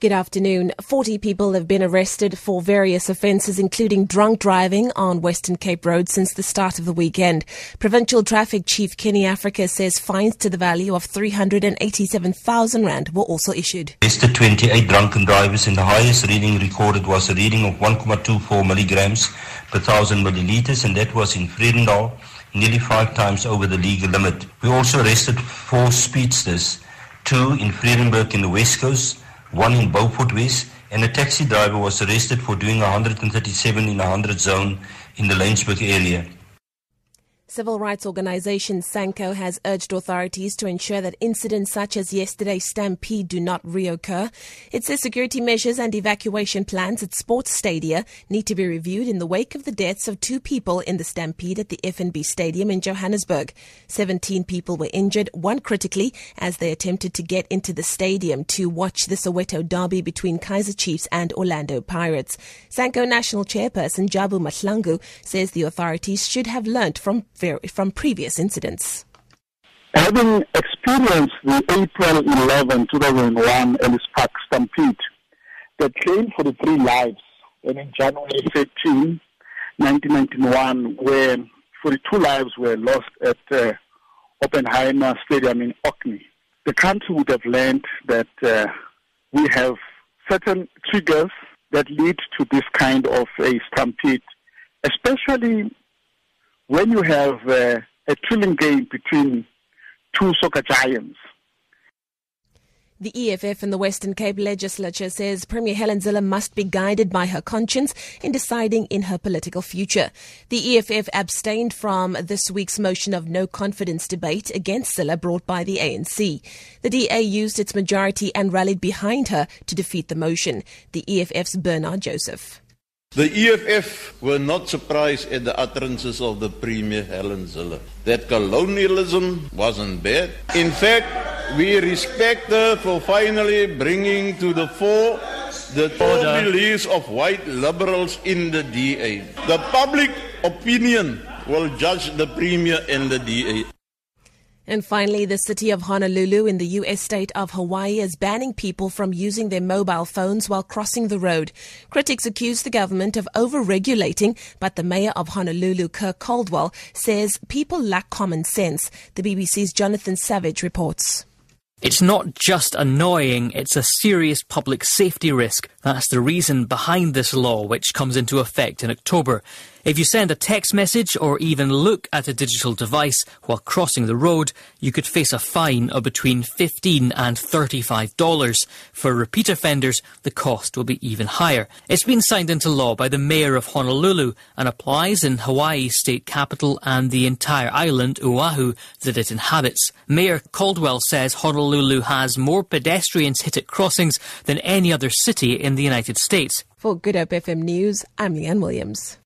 Good afternoon. 40 people have been arrested for various offences, including drunk driving on Western Cape Road since the start of the weekend. Provincial Traffic Chief Kenny Africa says fines to the value of 387,000 rand were also issued. Arrested 28 drunken drivers, and the highest reading recorded was a reading of 1.24 milligrams per 1,000 millilitres, and that was in Vredendal, nearly 5 times over the legal limit. We also arrested 4 speedsters, 2 in Vredenburg in the West Coast, 1 in Beaufort West, and a taxi driver was arrested for doing 137 in the 100 zone in the Lanesburg area. Civil rights organisation SANCO has urged authorities to ensure that incidents such as yesterday's stampede do not reoccur. It says security measures and evacuation plans at sports stadia need to be reviewed in the wake of the deaths of 2 people in the stampede at the FNB Stadium in Johannesburg. 17 people were injured, 1 critically, as they attempted to get into the stadium to watch the Soweto derby between Kaizer Chiefs and Orlando Pirates. SANCO National Chairperson Jabu Matlangu says the authorities should have learnt from previous incidents. Having experienced the April 11, 2001 Ellis Park Stampede that claimed 43 lives, and in January 13, 1991, where 42 lives were lost at Oppenheimer Stadium in Orkney, the country would have learned that we have certain triggers that lead to this kind of a stampede, especially when you have a thrilling game between 2 soccer giants. The EFF in the Western Cape Legislature says Premier Helen Zille must be guided by her conscience in deciding in her political future. The EFF abstained from this week's motion of no confidence debate against Zille brought by the ANC. The DA used its majority and rallied behind her to defeat the motion. The EFF's Bernard Joseph. The EFF were not surprised at the utterances of the Premier Helen Zille, that colonialism wasn't bad. In fact, we respect her for finally bringing to the fore the core beliefs of white liberals in the DA. The public opinion will judge the Premier and the DA. And finally, the city of Honolulu in the U.S. state of Hawaii is banning people from using their mobile phones while crossing the road. Critics accuse the government of over-regulating, but the mayor of Honolulu, Kirk Caldwell, says people lack common sense. The BBC's Jonathan Savage reports. It's not just annoying, it's a serious public safety risk. That's the reason behind this law, which comes into effect in October. If you send a text message or even look at a digital device while crossing the road, you could face a fine of between $15 and $35. For repeat offenders, the cost will be even higher. It's been signed into law by the mayor of Honolulu and applies in Hawaii's state capital and the entire island, Oahu, that it inhabits. Mayor Caldwell says Honolulu has more pedestrians hit at crossings than any other city in the United States. For Good Hope FM News, I'm Leanne Williams.